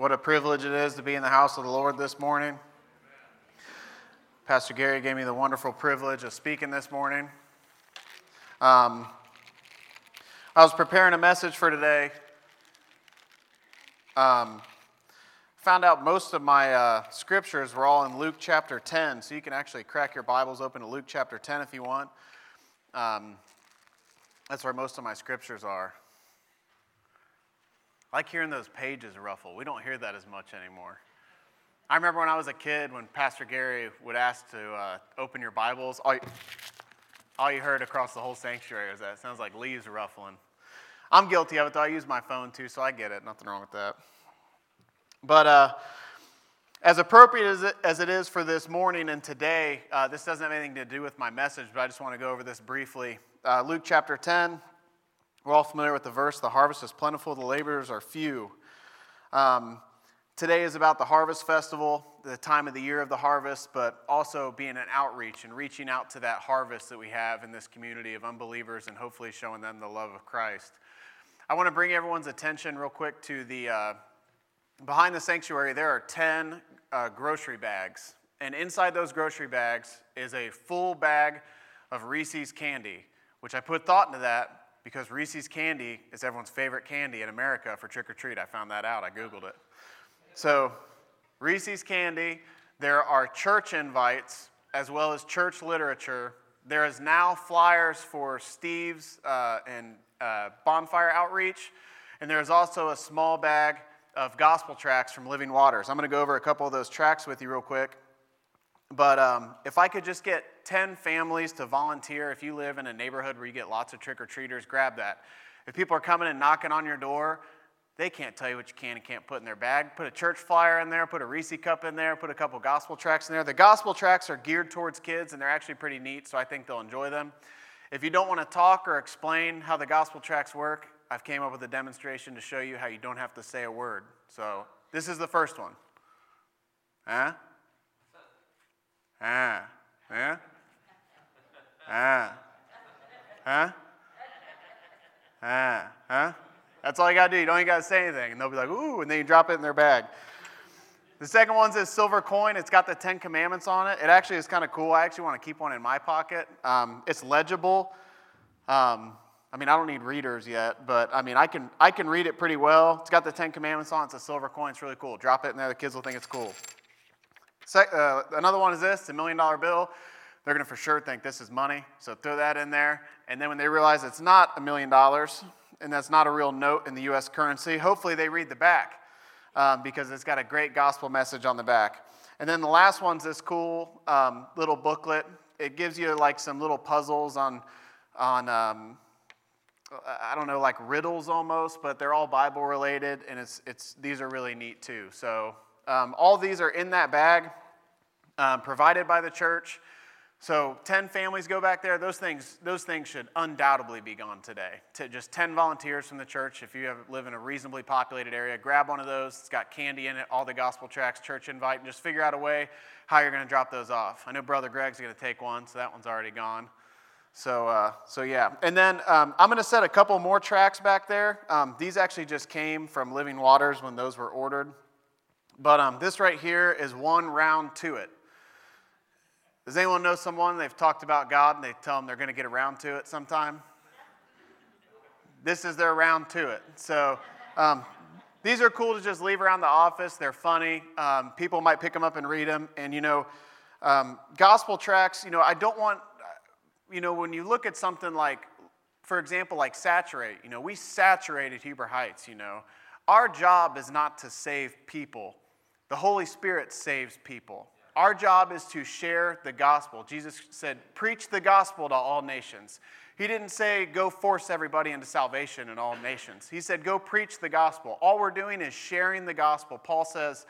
What a privilege it is to be in the house of the Lord this morning. Amen. Pastor Gary gave me the wonderful privilege of speaking this morning. I was preparing a message for today. Found out most of my scriptures were all in Luke chapter 10, so you can actually crack your Bibles open to Luke chapter 10 if you want. That's where most of my scriptures are. I like hearing those pages ruffle. We don't hear that as much anymore. I remember when I was a kid, when Pastor Gary would ask to open your Bibles, all you heard across the whole sanctuary was that. It sounds like leaves ruffling. I'm guilty of it, though. I use my phone, too, so I get it. Nothing wrong with that. But as appropriate as it is for this morning and today, this doesn't have anything to do with my message, but I just want to go over this briefly. Luke chapter 10. We're all familiar with the verse, the harvest is plentiful, the laborers are few. Today is about the harvest festival, the time of the year of the harvest, but also being an outreach and reaching out to that harvest that we have in this community of unbelievers and hopefully showing them the love of Christ. I want to bring everyone's attention real quick to the, behind the sanctuary, there are 10 grocery bags. And inside those grocery bags is a full bag of Reese's candy, which I put thought into that, because Reese's candy is everyone's favorite candy in America for trick-or-treat. I found that out. I Googled it. So Reese's candy, there are church invites as well as church literature. There is now flyers for Steve's and Bonfire Outreach. And there is also a small bag of gospel tracts from Living Waters. I'm going to go over a couple of those tracts with you real quick. But if I could just get 10 families to volunteer, if you live in a neighborhood where you get lots of trick-or-treaters, grab that. If people are coming and knocking on your door, they can't tell you what you can and can't put in their bag. Put a church flyer in there, put a Reese cup in there, put a couple gospel tracts in there. The gospel tracts are geared towards kids, and they're actually pretty neat, so I think they'll enjoy them. If you don't want to talk or explain how the gospel tracts work, I've came up with a demonstration to show you how you don't have to say a word. So this is the first one. Huh? Ah, yeah, ah, huh, ah, huh. That's all you gotta do. You don't even gotta say anything, and they'll be like, "Ooh!" and then you drop it in their bag. The second one's this silver coin. It's got the Ten Commandments on it. It actually is kind of cool. I actually want to keep one in my pocket. It's legible. I mean, I don't need readers yet, but I mean, I can read it pretty well. It's got the Ten Commandments on it. It's a silver coin. It's really cool. Drop it in there. The kids will think it's cool. Another one is this, $1 million bill. They're going to for sure think this is money, so throw that in there. And then when they realize it's not $1 million, and that's not a real note in the U.S. currency, hopefully they read the back because it's got a great gospel message on the back. And then the last one's this cool little booklet. It gives you like some little puzzles on I don't know, like riddles almost, but they're all Bible related, and these are really neat too. So. All these are in that bag, provided by the church. So 10 families go back there. Those things should undoubtedly be gone today. To just 10 volunteers from the church. If you live in a reasonably populated area, grab one of those. It's got candy in it, all the gospel tracts, church invite, and just figure out a way how you're going to drop those off. I know Brother Greg's going to take one, so that one's already gone. So yeah. And then I'm going to set a couple more tracts back there. These actually just came from Living Waters when those were ordered. But this right here is one round to it. Does anyone know someone, they've talked about God, and they tell them they're going to get around to it sometime? This is their round to it. So these are cool to just leave around the office. They're funny. People might pick them up and read them. And, you know, gospel tracts, you know, I don't want, you know, when you look at something like, for example, like Saturate, you know, we saturated Huber Heights, you know. Our job is not to save people. The Holy Spirit saves people. Our job is to share the gospel. Jesus said, preach the gospel to all nations. He didn't say, go force everybody into salvation in all nations. He said, go preach the gospel. All we're doing is sharing the gospel. Paul says,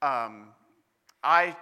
I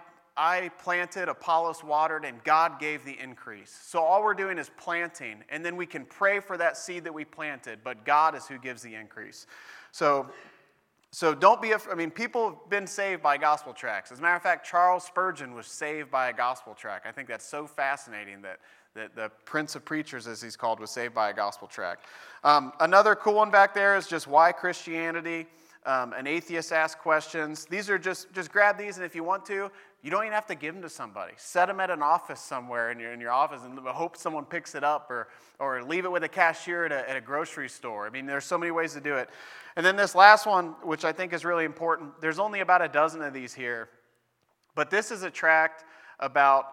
planted, Apollos watered, and God gave the increase. So all we're doing is planting, and then we can pray for that seed that we planted, but God is who gives the increase. So don't be afraid. I mean, people have been saved by gospel tracts. As a matter of fact, Charles Spurgeon was saved by a gospel tract. I think that's so fascinating that the Prince of Preachers, as he's called, was saved by a gospel tract. Another cool one back there is just why Christianity. An atheist asks questions. These are just grab these, and if you want to, you don't even have to give them to somebody. Set them at an office somewhere in your office and hope someone picks it up or leave it with a cashier at a grocery store. I mean, there's so many ways to do it. And then this last one, which I think is really important, there's only about a dozen of these here. But this is a tract about,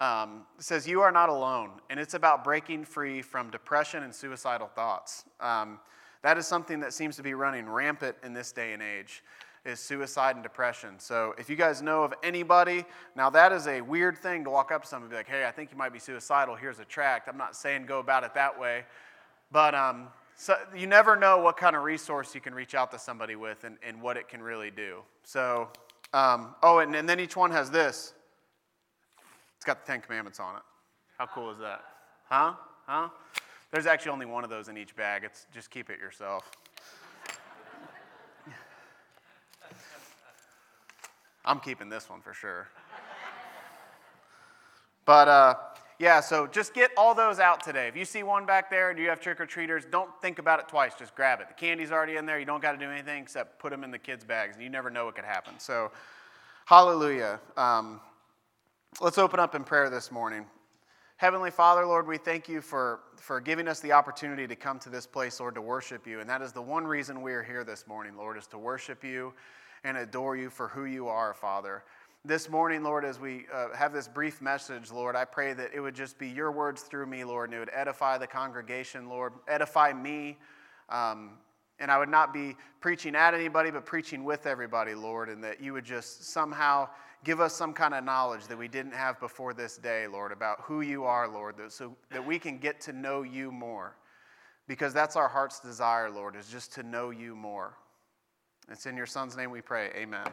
it says, "You are not alone." And it's about breaking free from depression and suicidal thoughts. That is something that seems to be running rampant in this day and age, is suicide and depression. So if you guys know of anybody, now that is a weird thing to walk up to someone and be like, "Hey, I think you might be suicidal. Here's a tract." I'm not saying go about it that way. But so you never know what kind of resource you can reach out to somebody with and what it can really do. So, and then each one has this. It's got the Ten Commandments on it. How cool is that? Huh? There's actually only one of those in each bag. It's just keep it yourself. I'm keeping this one for sure. But so just get all those out today. If you see one back there and you have trick-or-treaters, don't think about it twice. Just grab it. The candy's already in there. You don't got to do anything except put them in the kids' bags. And you never know what could happen. So, hallelujah. Let's open up in prayer this morning. Heavenly Father, Lord, we thank you for giving us the opportunity to come to this place, Lord, to worship you. And that is the one reason we are here this morning, Lord, is to worship you and adore you for who you are, Father. This morning, Lord, as we have this brief message, Lord, I pray that it would just be your words through me, Lord, and it would edify the congregation, Lord, edify me. And I would not be preaching at anybody, but preaching with everybody, Lord, and that you would just somehow give us some kind of knowledge that we didn't have before this day, Lord, about who you are, Lord, so that we can get to know you more. Because that's our heart's desire, Lord, is just to know you more. It's in your Son's name we pray. Amen.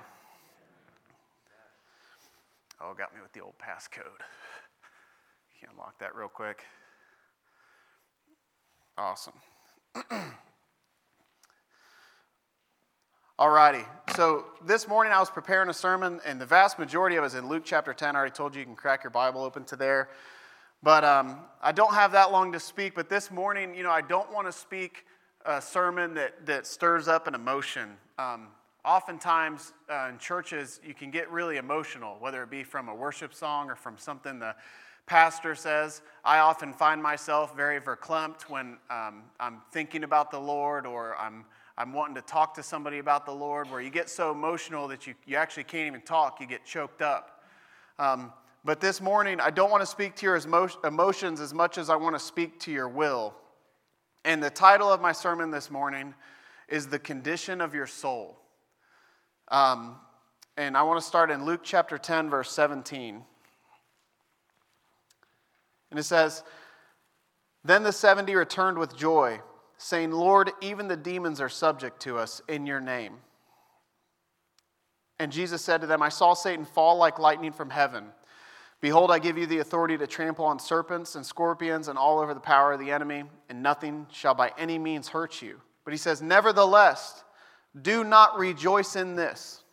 Oh, got me with the old passcode. You can unlock that real quick. Awesome. Alrighty, so this morning I was preparing a sermon, and the vast majority of it is in Luke chapter 10. I already told you, you can crack your Bible open to there. But I don't have that long to speak, but this morning, I don't want to speak a sermon that stirs up an emotion. Oftentimes in churches, you can get really emotional, whether it be from a worship song or from something the pastor says. I often find myself very verklempt when I'm thinking about the Lord, or I'm wanting to talk to somebody about the Lord, where you get so emotional that you actually can't even talk. You get choked up. But this morning, I don't want to speak to your emotions as much as I want to speak to your will. And the title of my sermon this morning is The Condition of Your Soul. And I want to start in Luke chapter 10, verse 17. And it says, "Then the 70 returned with joy, saying, 'Lord, even the demons are subject to us in your name.' And Jesus said to them, 'I saw Satan fall like lightning from heaven. Behold, I give you the authority to trample on serpents and scorpions and all over the power of the enemy, and nothing shall by any means hurt you.' But he says, 'Nevertheless, do not rejoice in this.'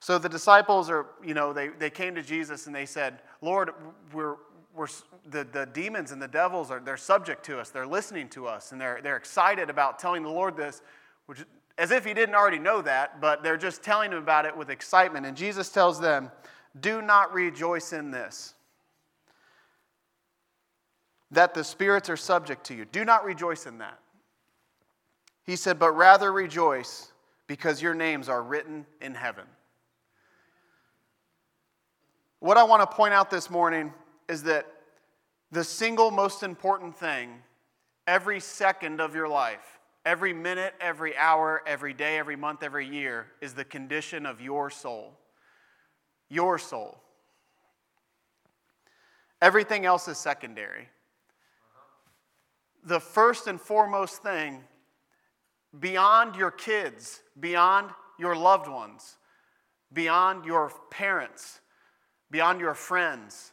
So the disciples they came to Jesus and they said, 'Lord, the demons and the devils they're subject to us. They're listening to us, and they're excited about telling the Lord this,' which as if he didn't already know that, but they're just telling him about it with excitement. And Jesus tells them, 'Do not rejoice in this, that the spirits are subject to you. Do not rejoice in that.' He said, 'But rather rejoice because your names are written in heaven.'" What I want to point out this morning is that the single most important thing every second of your life, every minute, every hour, every day, every month, every year, is the condition of your soul. Your soul. Everything else is secondary. The first and foremost thing, beyond your kids, beyond your loved ones, beyond your parents, beyond your friends,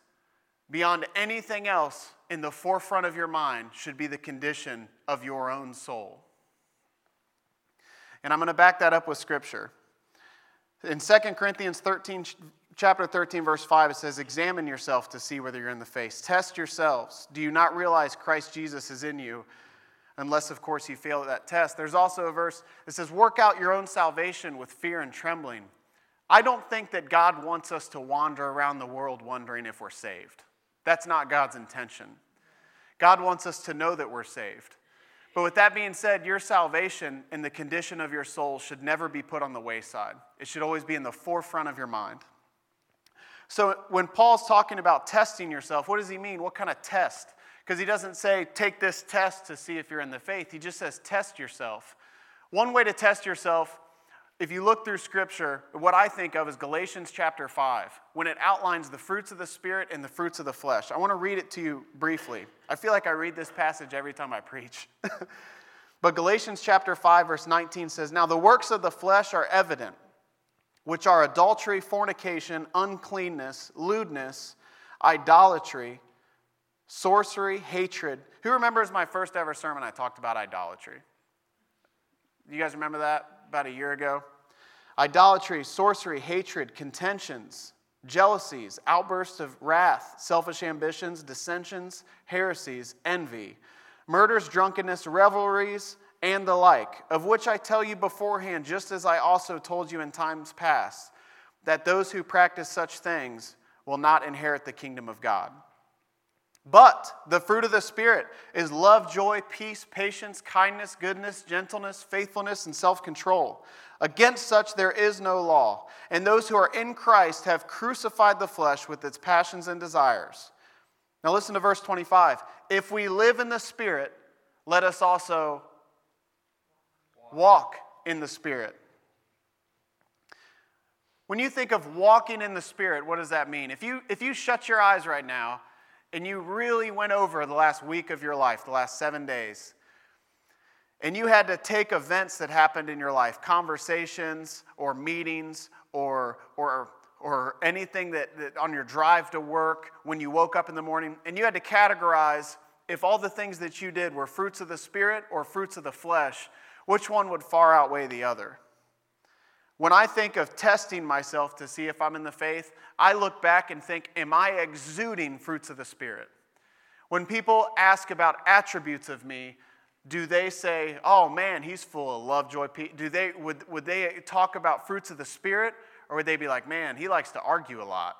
beyond anything else in the forefront of your mind should be the condition of your own soul. And I'm going to back that up with Scripture. In 2 Corinthians 13, chapter 13, verse 5, it says, "Examine yourself to see whether you're in the faith. Test yourselves. Do you not realize Christ Jesus is in you, unless, of course, you fail that test. There's also a verse that says, work out your own salvation with fear and trembling. I don't think that God wants us to wander around the world wondering if we're saved. That's not God's intention. God wants us to know that we're saved. But with that being said, your salvation and the condition of your soul should never be put on the wayside. It should always be in the forefront of your mind. So when Paul's talking about testing yourself, what does he mean? What kind of test? Because he doesn't say, take this test to see if you're in the faith. He just says, test yourself. One way to test yourself, if you look through Scripture, what I think of is Galatians chapter 5, when it outlines the fruits of the Spirit and the fruits of the flesh. I want to read it to you briefly. I feel like I read this passage every time I preach. But Galatians chapter 5, verse 19 says, now the works of the flesh are evident, which are adultery, fornication, uncleanness, lewdness, idolatry, sorcery, hatred. Who remembers my first ever sermon I talked about idolatry? You guys remember that? About a year ago. Idolatry, sorcery, hatred, contentions, jealousies, outbursts of wrath, selfish ambitions, dissensions, heresies, envy, murders, drunkenness, revelries, and the like, of which I tell you beforehand, just as I also told you in times past, that those who practice such things will not inherit the kingdom of God. But the fruit of the Spirit is love, joy, peace, patience, kindness, goodness, gentleness, faithfulness, and self-control. Against such there is no law. And those who are in Christ have crucified the flesh with its passions and desires. Now listen to verse 25. If we live in the Spirit, let us also walk in the Spirit. When you think of walking in the Spirit, what does that mean? If you shut your eyes right now, and you really went over the last week of your life, the last 7 days, and you had to take events that happened in your life, conversations or meetings or anything that on your drive to work when you woke up in the morning, and you had to categorize if all the things that you did were fruits of the Spirit or fruits of the flesh, which one would far outweigh the other? When I think of testing myself to see if I'm in the faith, I look back and think, am I exuding fruits of the Spirit? When people ask about attributes of me, do they say, oh man, he's full of love, joy, peace? Would they talk about fruits of the Spirit? Or would they be like, man, he likes to argue a lot?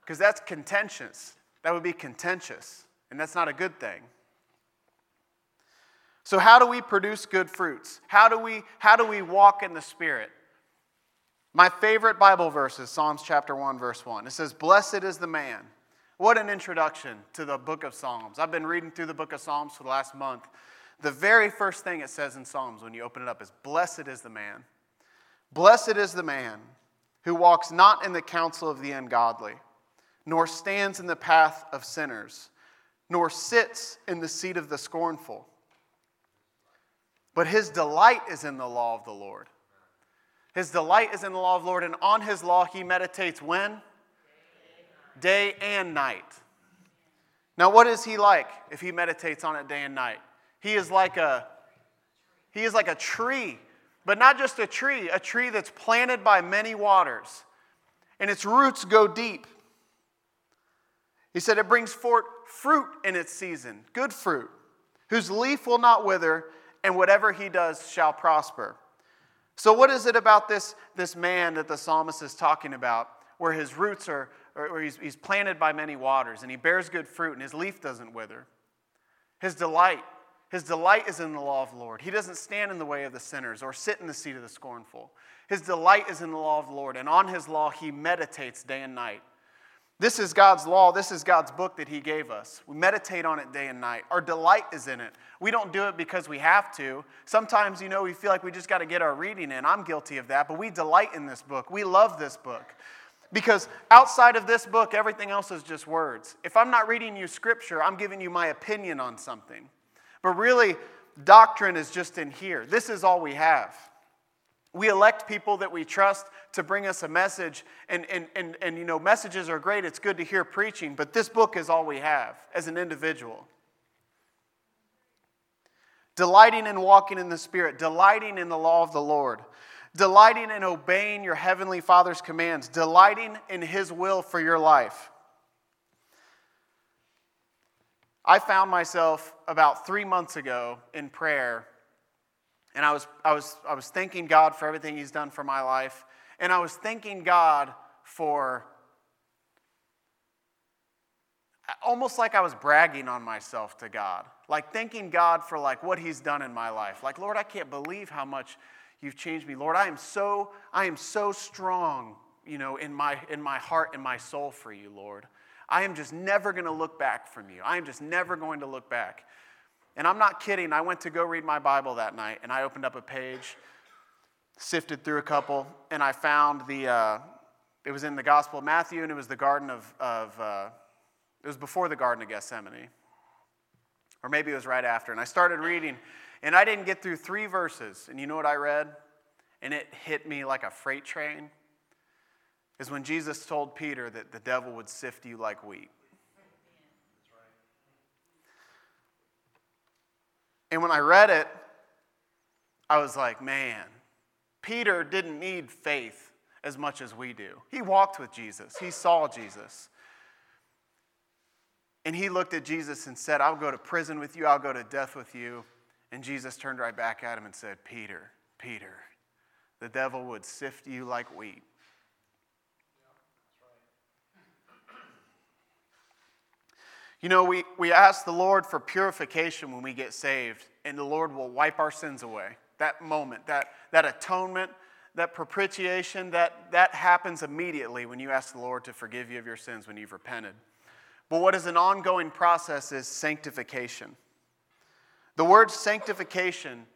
Because that's contentious. That would be contentious. And that's not a good thing. So how do we produce good fruits? How do we walk in the Spirit? My favorite Bible verse is Psalms chapter 1, verse 1. It says, blessed is the man. What an introduction to the book of Psalms. I've been reading through the book of Psalms for the last month. The very first thing it says in Psalms when you open it up is, blessed is the man. Blessed is the man who walks not in the counsel of the ungodly, nor stands in the path of sinners, nor sits in the seat of the scornful. But his delight is in the law of the Lord. His delight is in the law of the Lord, and on his law he meditates when? Day and night. Now what is he like if he meditates on it day and night? He is like a tree, but not just a tree that's planted by many waters, and its roots go deep. He said it brings forth fruit in its season, good fruit, whose leaf will not wither, and whatever he does shall prosper. So what is it about this man that the psalmist is talking about, where his roots are, or he's planted by many waters, and he bears good fruit, and his leaf doesn't wither? His delight is in the law of the Lord. He doesn't stand in the way of the sinners or sit in the seat of the scornful. His delight is in the law of the Lord, and on his law he meditates day and night. This is God's law. This is God's book that he gave us. We meditate on it day and night. Our delight is in it. We don't do it because we have to. Sometimes, we feel like we just got to get our reading in. I'm guilty of that, but we delight in this book. We love this book because outside of this book, everything else is just words. If I'm not reading you Scripture, I'm giving you my opinion on something. But really, doctrine is just in here. This is all we have. We elect people that we trust to bring us a message, and messages are great. It's good to hear preaching, but this book is all we have as an individual. Delighting in walking in the Spirit, delighting in the law of the Lord, delighting in obeying your heavenly Father's commands, delighting in His will for your life. I found myself about 3 months ago in prayer, and I was thanking God for everything He's done for my life, and I was thanking God for almost like I was bragging on myself to God, like thanking God for like what He's done in my life. Like, Lord, I can't believe how much You've changed me. Lord, I am so strong, you know, in my heart and my soul for You, Lord. I am just never going to look back from You. I am just never going to look back. And I'm not kidding. I went to go read my Bible that night, and I opened up a page, sifted through a couple, and I found it was in the Gospel of Matthew, and it was the Garden it was before the Garden of Gethsemane. Or maybe it was right after. And I started reading, and I didn't get through 3 verses. And you know what I read? And it hit me like a freight train. Is when Jesus told Peter that the devil would sift you like wheat. And when I read it, I was like, man, Peter didn't need faith as much as we do. He walked with Jesus. He saw Jesus. And he looked at Jesus and said, I'll go to prison with you. I'll go to death with you. And Jesus turned right back at him and said, Peter, Peter, the devil would sift you like wheat. You know, we ask the Lord for purification when we get saved, and the Lord will wipe our sins away. That moment, that atonement, that propitiation, that happens immediately when you ask the Lord to forgive you of your sins when you've repented. But what is an ongoing process is sanctification. The word sanctification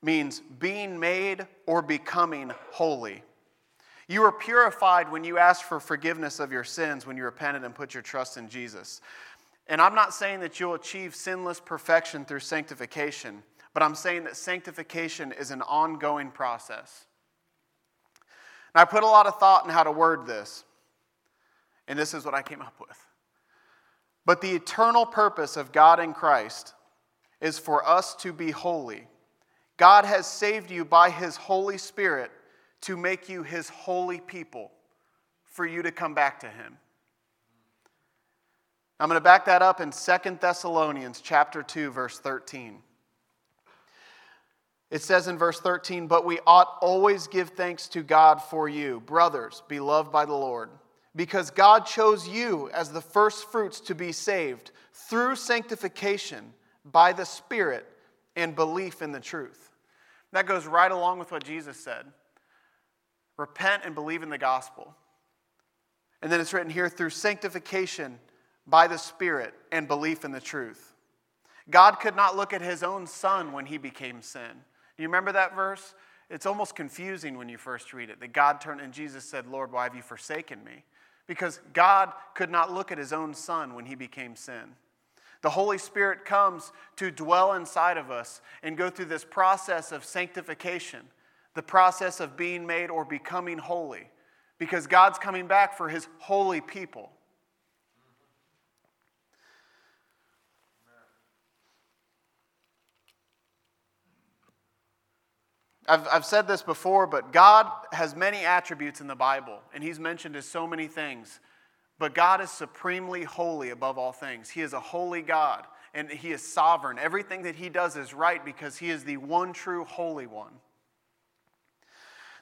means being made or becoming holy. You were purified when you asked for forgiveness of your sins, when you repented and put your trust in Jesus. And I'm not saying that you'll achieve sinless perfection through sanctification, but I'm saying that sanctification is an ongoing process. Now, I put a lot of thought in how to word this, and this is what I came up with. But the eternal purpose of God in Christ is for us to be holy. God has saved you by His Holy Spirit to make you His holy people, for you to come back to Him. I'm going to back that up in 2 Thessalonians chapter 2, verse 13. It says in verse 13, but we ought always give thanks to God for you, brothers, beloved by the Lord, because God chose you as the first fruits to be saved through sanctification by the Spirit and belief in the truth. That goes right along with what Jesus said. Repent and believe in the gospel. And then it's written here, through sanctification by the Spirit and belief in the truth. God could not look at His own Son when He became sin. Do you remember that verse? It's almost confusing when you first read it. That God turned and Jesus said, Lord, why have You forsaken Me? Because God could not look at His own Son when He became sin. The Holy Spirit comes to dwell inside of us and go through this process of sanctification. The process of being made or becoming holy, because God's coming back for His holy people. I've said this before, but God has many attributes in the Bible, and He's mentioned as so many things. But God is supremely holy above all things. He is a holy God, and He is sovereign. Everything that He does is right because He is the one true holy one.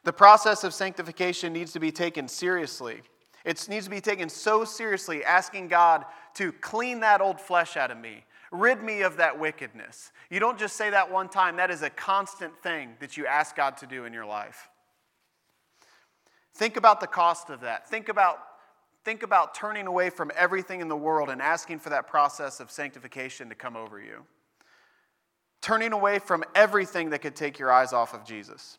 The process of sanctification needs to be taken seriously. It needs to be taken so seriously, asking God to clean that old flesh out of me, rid me of that wickedness. You don't just say that one time. That is a constant thing that you ask God to do in your life. Think about the cost of that. Think about turning away from everything in the world and asking for that process of sanctification to come over you. Turning away from everything that could take your eyes off of Jesus.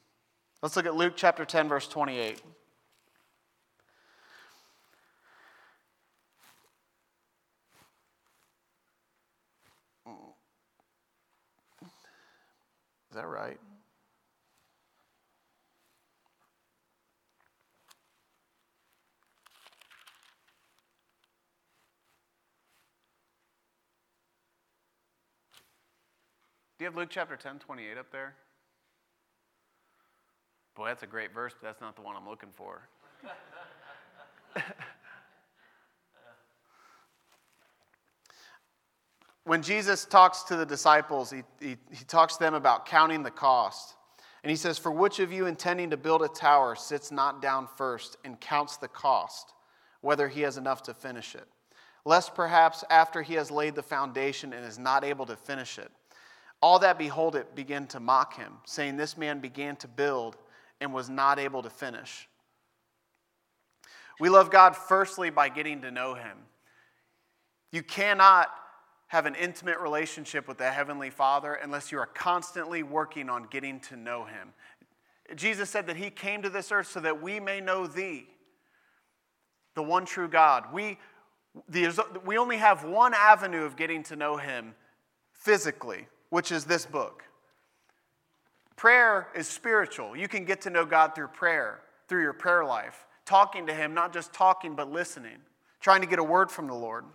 Let's look at Luke chapter 10, verse 28. Is that right? Do you have Luke chapter 10, 28 up there? Boy, that's a great verse, but that's not the one I'm looking for. when Jesus talks to the disciples, he talks to them about counting the cost. And he says, "For which of you intending to build a tower sits not down first and counts the cost, whether he has enough to finish it? Lest perhaps after he has laid the foundation and is not able to finish it, all that behold it begin to mock him, saying, this man began to build and was not able to finish." We love God firstly by getting to know him. You cannot have an intimate relationship with the Heavenly Father unless you are constantly working on getting to know him. Jesus said that he came to this earth so that we may know thee, the one true God. We only have one avenue of getting to know him physically, which is this book. Prayer is spiritual. You can get to know God through prayer, through your prayer life, talking to him, not just talking but listening, trying to get a word from the Lord.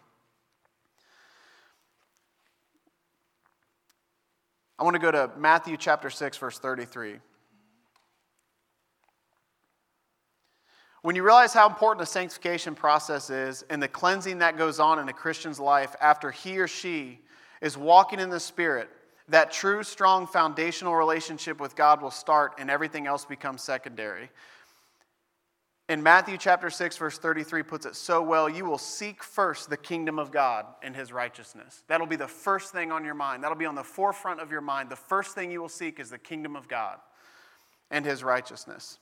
I want to go to Matthew chapter 6, verse 33. When you realize how important the sanctification process is and the cleansing that goes on in a Christian's life after he or she is walking in the Spirit, that true, strong, foundational relationship with God will start and everything else becomes secondary. In Matthew chapter 6, verse 33 puts it so well, "You will seek first the kingdom of God and his righteousness." That'll be the first thing on your mind. That'll be on the forefront of your mind. The first thing you will seek is the kingdom of God and his righteousness.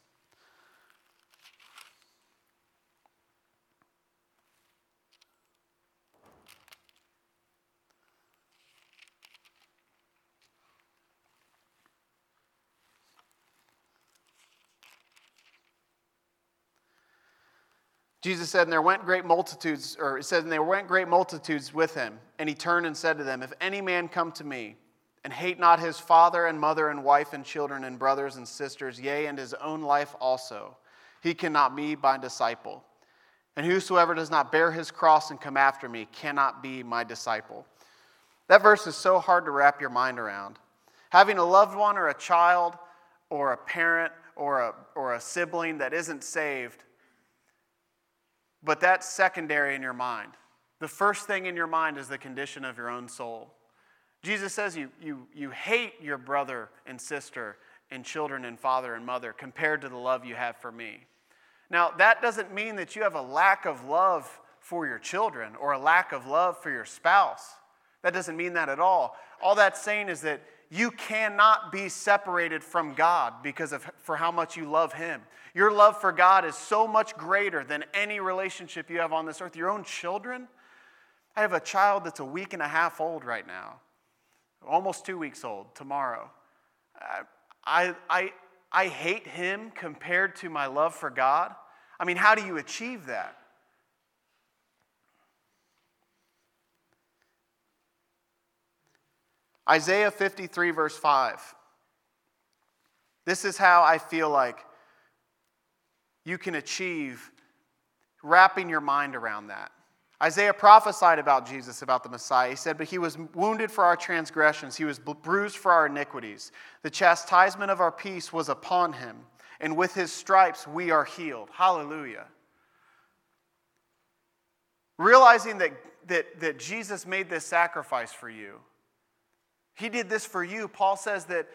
Jesus said, and there went great multitudes with him. And he turned and said to them, "If any man come to me and hate not his father and mother and wife and children and brothers and sisters, yea, and his own life also, he cannot be my disciple. And whosoever does not bear his cross and come after me cannot be my disciple." That verse is so hard to wrap your mind around. Having a loved one or a child or a parent or a sibling that isn't saved, but that's secondary in your mind. The first thing in your mind is the condition of your own soul. Jesus says you hate your brother and sister and children and father and mother compared to the love you have for me. Now, that doesn't mean that you have a lack of love for your children or a lack of love for your spouse. That doesn't mean that at all. All that's saying is that you cannot be separated from God for how much you love him. Your love for God is so much greater than any relationship you have on this earth. Your own children. I have a child that's a week and a half old right now. Almost 2 weeks old tomorrow. I hate him compared to my love for God. I mean, how do you achieve that? Isaiah 53, verse 5. This is how I feel like you can achieve wrapping your mind around that. Isaiah prophesied about Jesus, about the Messiah. He said, "But he was wounded for our transgressions. He was bruised for our iniquities. The chastisement of our peace was upon him. And with his stripes we are healed." Hallelujah. Realizing that Jesus made this sacrifice for you. He did this for you. Paul says that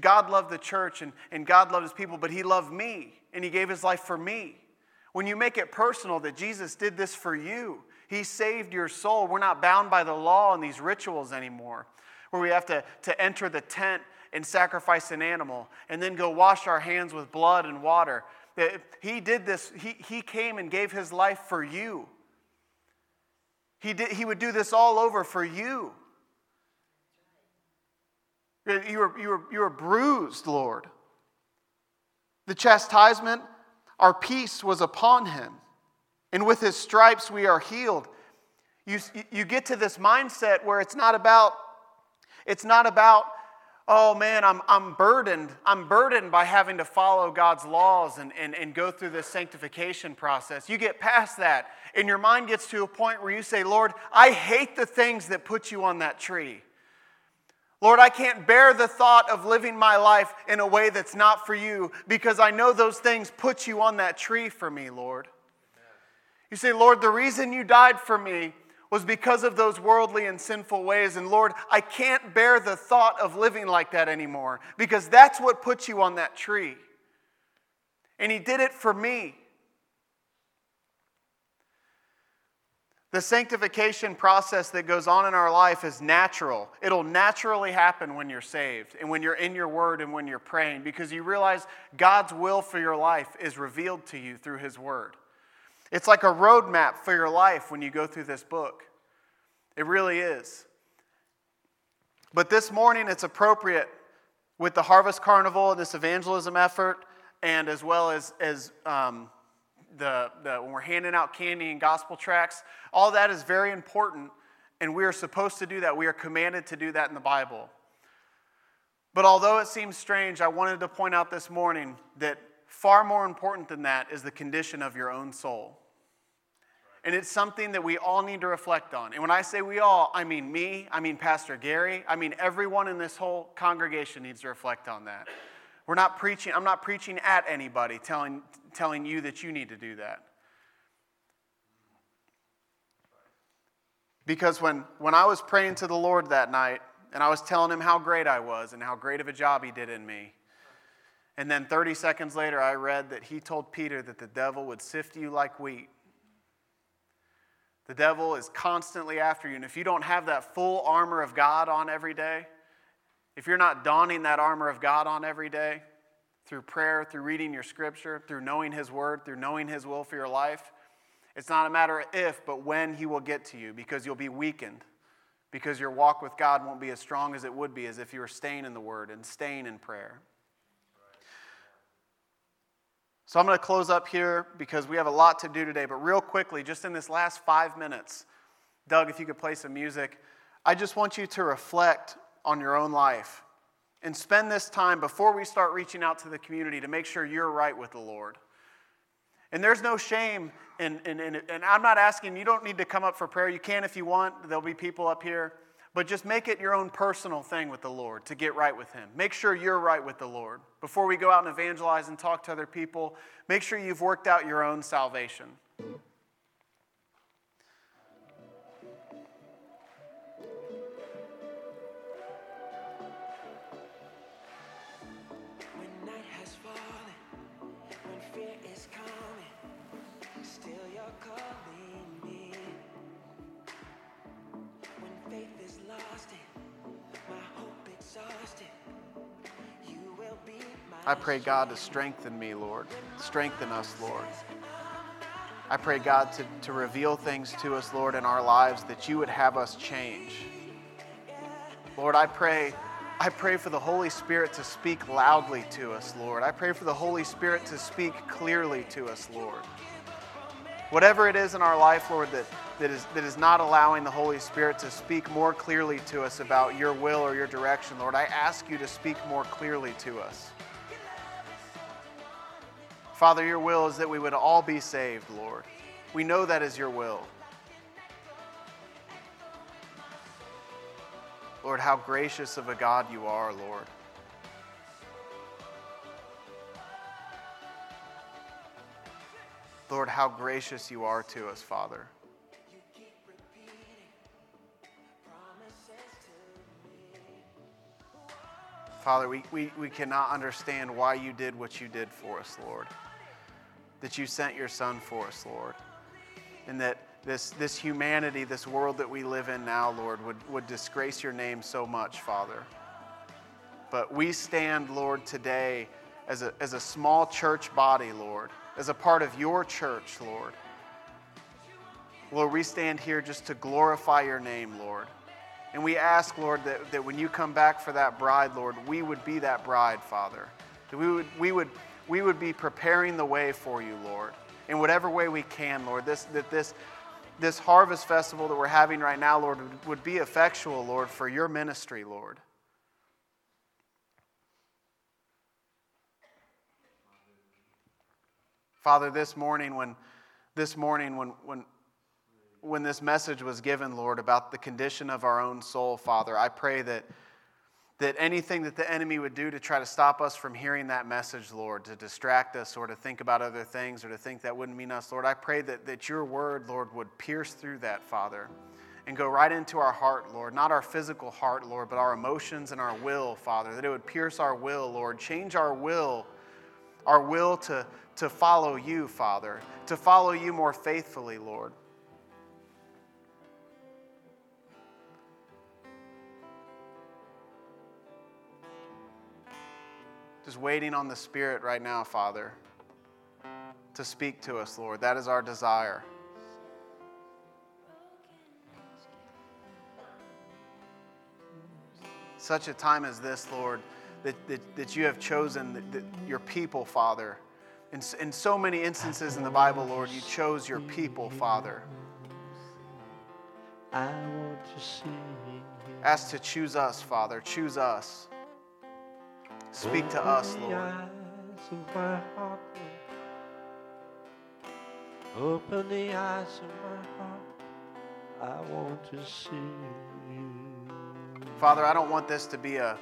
God loved the church and God loved his people, but he loved me and he gave his life for me. When you make it personal that Jesus did this for you, he saved your soul. We're not bound by the law and these rituals anymore where we have to enter the tent and sacrifice an animal and then go wash our hands with blood and water. He did this. He came and gave his life for you. He would do this all over for you. You were bruised, Lord. The chastisement, our peace was upon him. And with his stripes we are healed. You get to this mindset where it's not about, oh man, I'm burdened. I'm burdened by having to follow God's laws and go through this sanctification process. You get past that, and your mind gets to a point where you say, "Lord, I hate the things that put you on that tree. Lord, I can't bear the thought of living my life in a way that's not for you because I know those things put you on that tree for me, Lord." Amen. You say, "Lord, the reason you died for me was because of those worldly and sinful ways. And Lord, I can't bear the thought of living like that anymore, because that's what put you on that tree. And he did it for me. The sanctification process that goes on in our life is natural. It'll naturally happen when you're saved and when you're in your word and when you're praying, because you realize God's will for your life is revealed to you through his word. It's like a roadmap for your life when you go through this book. It really is. But this morning it's appropriate with the Harvest Carnival and this evangelism effort, and as well as when we're handing out candy and gospel tracts, all that is very important, and we are supposed to do that. We are commanded to do that in the Bible. But although it seems strange, I wanted to point out this morning that far more important than that is the condition of your own soul. And it's something that we all need to reflect on. And when I say we all, I mean me, I mean Pastor Gary, I mean everyone in this whole congregation needs to reflect on that. We're not preaching. I'm not preaching at anybody, telling you that you need to do that. Because when I was praying to the Lord that night, and I was telling him how great I was and how great of a job he did in me, and then 30 seconds later I read that he told Peter that the devil would sift you like wheat. The devil is constantly after you, and if you don't have that full armor of God on every day, if you're not donning that armor of God on every day, through prayer, through reading your scripture, through knowing his word, through knowing his will for your life, it's not a matter of if, but when he will get to you, because you'll be weakened, because your walk with God won't be as strong as it would be as if you were staying in the word and staying in prayer. So I'm going to close up here because we have a lot to do today, but real quickly, just in this last 5 minutes, Doug, if you could play some music, I just want you to reflect on your own life. And spend this time before we start reaching out to the community to make sure you're right with the Lord. And there's no shame, and I'm not asking, you don't need to come up for prayer. You can if you want. There'll be people up here. But just make it your own personal thing with the Lord to get right with him. Make sure you're right with the Lord. Before we go out and evangelize and talk to other people, make sure you've worked out your own salvation. I pray, God, to strengthen me, Lord. Strengthen us, Lord. I pray, God, to reveal things to us, Lord, in our lives that you would have us change. Lord, I pray for the Holy Spirit to speak loudly to us, Lord. I pray for the Holy Spirit to speak clearly to us, Lord. Whatever it is in our life, Lord, that is not allowing the Holy Spirit to speak more clearly to us about your will or your direction, Lord, I ask you to speak more clearly to us. Father, your will is that we would all be saved, Lord. We know that is your will. Lord, how gracious of a God you are, Lord. Lord, how gracious you are to us, Father. Father, we cannot understand why you did what you did for us, Lord. That you sent your son for us, Lord. And that this humanity, this world that we live in now, Lord, would disgrace your name so much, Father. But we stand, Lord, today as a small church body, Lord, as a part of your church, Lord. Lord, we stand here just to glorify your name, Lord. And we ask, Lord, that when you come back for that bride, Lord, we would be that bride, Father. That we would be preparing the way for you, Lord, in whatever way we can, Lord. This harvest festival that we're having right now, Lord, would be effectual, Lord, for your ministry, Lord. Father, this morning when this message was given, Lord, about the condition of our own soul, Father, I pray that that anything that the enemy would do to try to stop us from hearing that message, Lord, to distract us or to think about other things or to think that wouldn't mean us, Lord, I pray that your word, Lord, would pierce through that, Father, and go right into our heart, Lord, not our physical heart, Lord, but our emotions and our will, Father, that it would pierce our will, Lord, change our will to follow you, Father, to follow you more faithfully, Lord. Just waiting on the Spirit right now, Father, to speak to us, Lord. That is our desire. Such a time as this, Lord, that you have chosen your people, Father. In so many instances in the Bible, Lord, you chose your people, Father. Ask to choose us, Father. Choose us. Speak to us, Lord. Open the eyes of my heart. I want to see you. Father, I don't want this to be a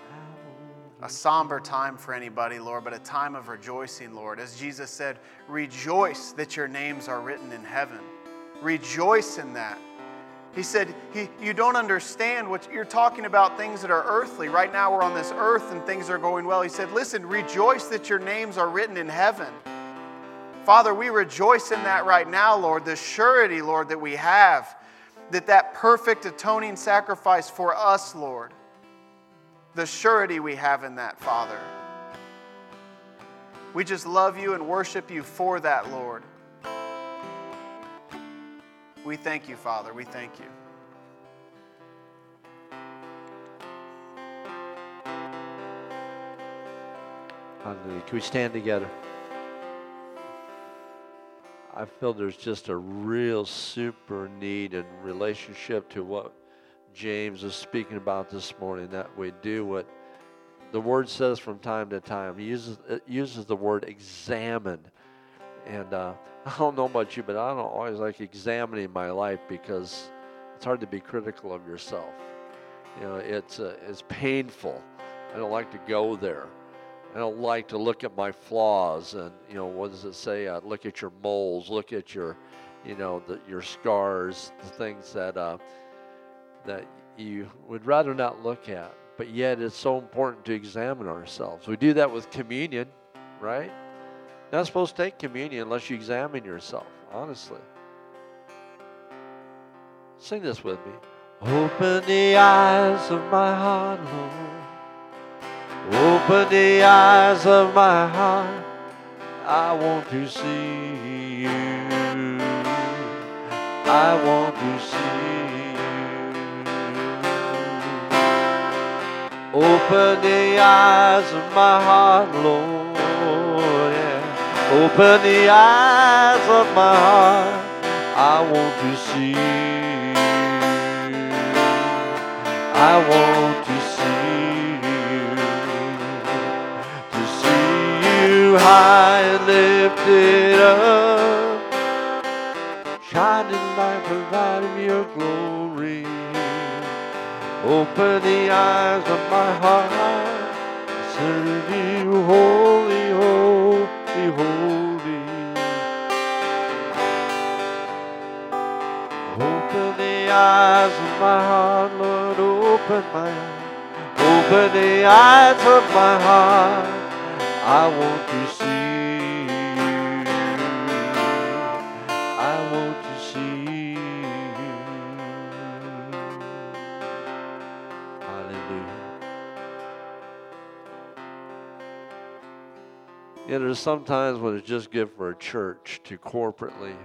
somber time for anybody, Lord, but a time of rejoicing, Lord. As Jesus said, rejoice that your names are written in heaven. Rejoice in that. He said, you don't understand what you're talking about, things that are earthly. Right now we're on this earth and things are going well. He said, listen, rejoice that your names are written in heaven. Father, we rejoice in that right now, Lord, the surety, Lord, that we have, that perfect atoning sacrifice for us, Lord, the surety we have in that, Father. We just love you and worship you for that, Lord. We thank you, Father. We thank you. Hallelujah. Can we stand together? I feel there's just a real super need in relationship to what James is speaking about this morning, that we do what the Word says from time to time. It uses the word examine. And I don't know about you, but I don't always like examining my life because it's hard to be critical of yourself. You know, it's painful. I don't like to go there. I don't like to look at my flaws. And you know, what does it say? Look at your moles. Look at your, your scars. The things that you would rather not look at. But yet, it's so important to examine ourselves. We do that with communion, right? You're not supposed to take communion unless you examine yourself, honestly. Sing this with me. Open the eyes of my heart, Lord. Open the eyes of my heart. I want to see you. I want to see you. Open the eyes of my heart, Lord. Open the eyes of my heart, I want to see you. I want to see you high and lifted up, shining light providing your glory. Open the eyes of my heart, serve you holy, holy. Holy, open the eyes of my heart, Lord, open my eyes, open the eyes of my heart, I want to see you, I want to see you, hallelujah. Yeah, there's sometimes when it's just good for a church to corporately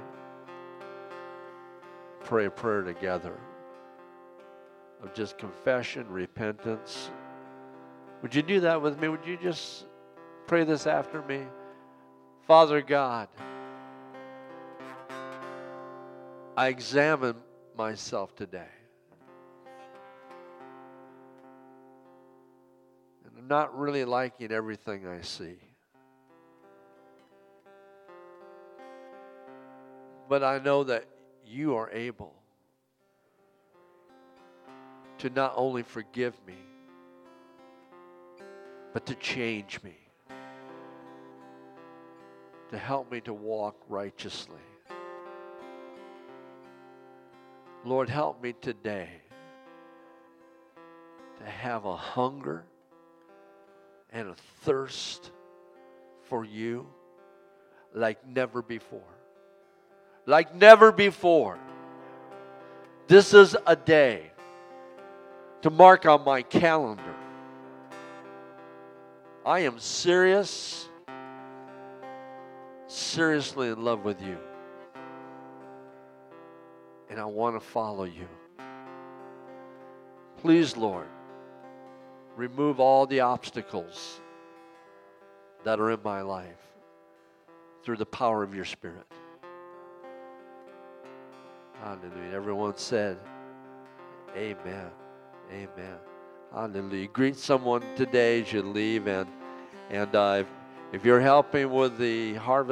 pray a prayer together of just confession, repentance. Would you do that with me? Would you just pray this after me? Father God, I examine myself today. And I'm not really liking everything I see. But I know that you are able to not only forgive me, but to change me, to help me to walk righteously. Lord, help me today to have a hunger and a thirst for you like never before. Like never before. This is a day to mark on my calendar. I am seriously in love with you. And I want to follow you. Please, Lord, remove all the obstacles that are in my life through the power of your Spirit. Hallelujah. Everyone said, amen. Amen. Hallelujah. Greet someone today as you leave. And if you're helping with the harvest,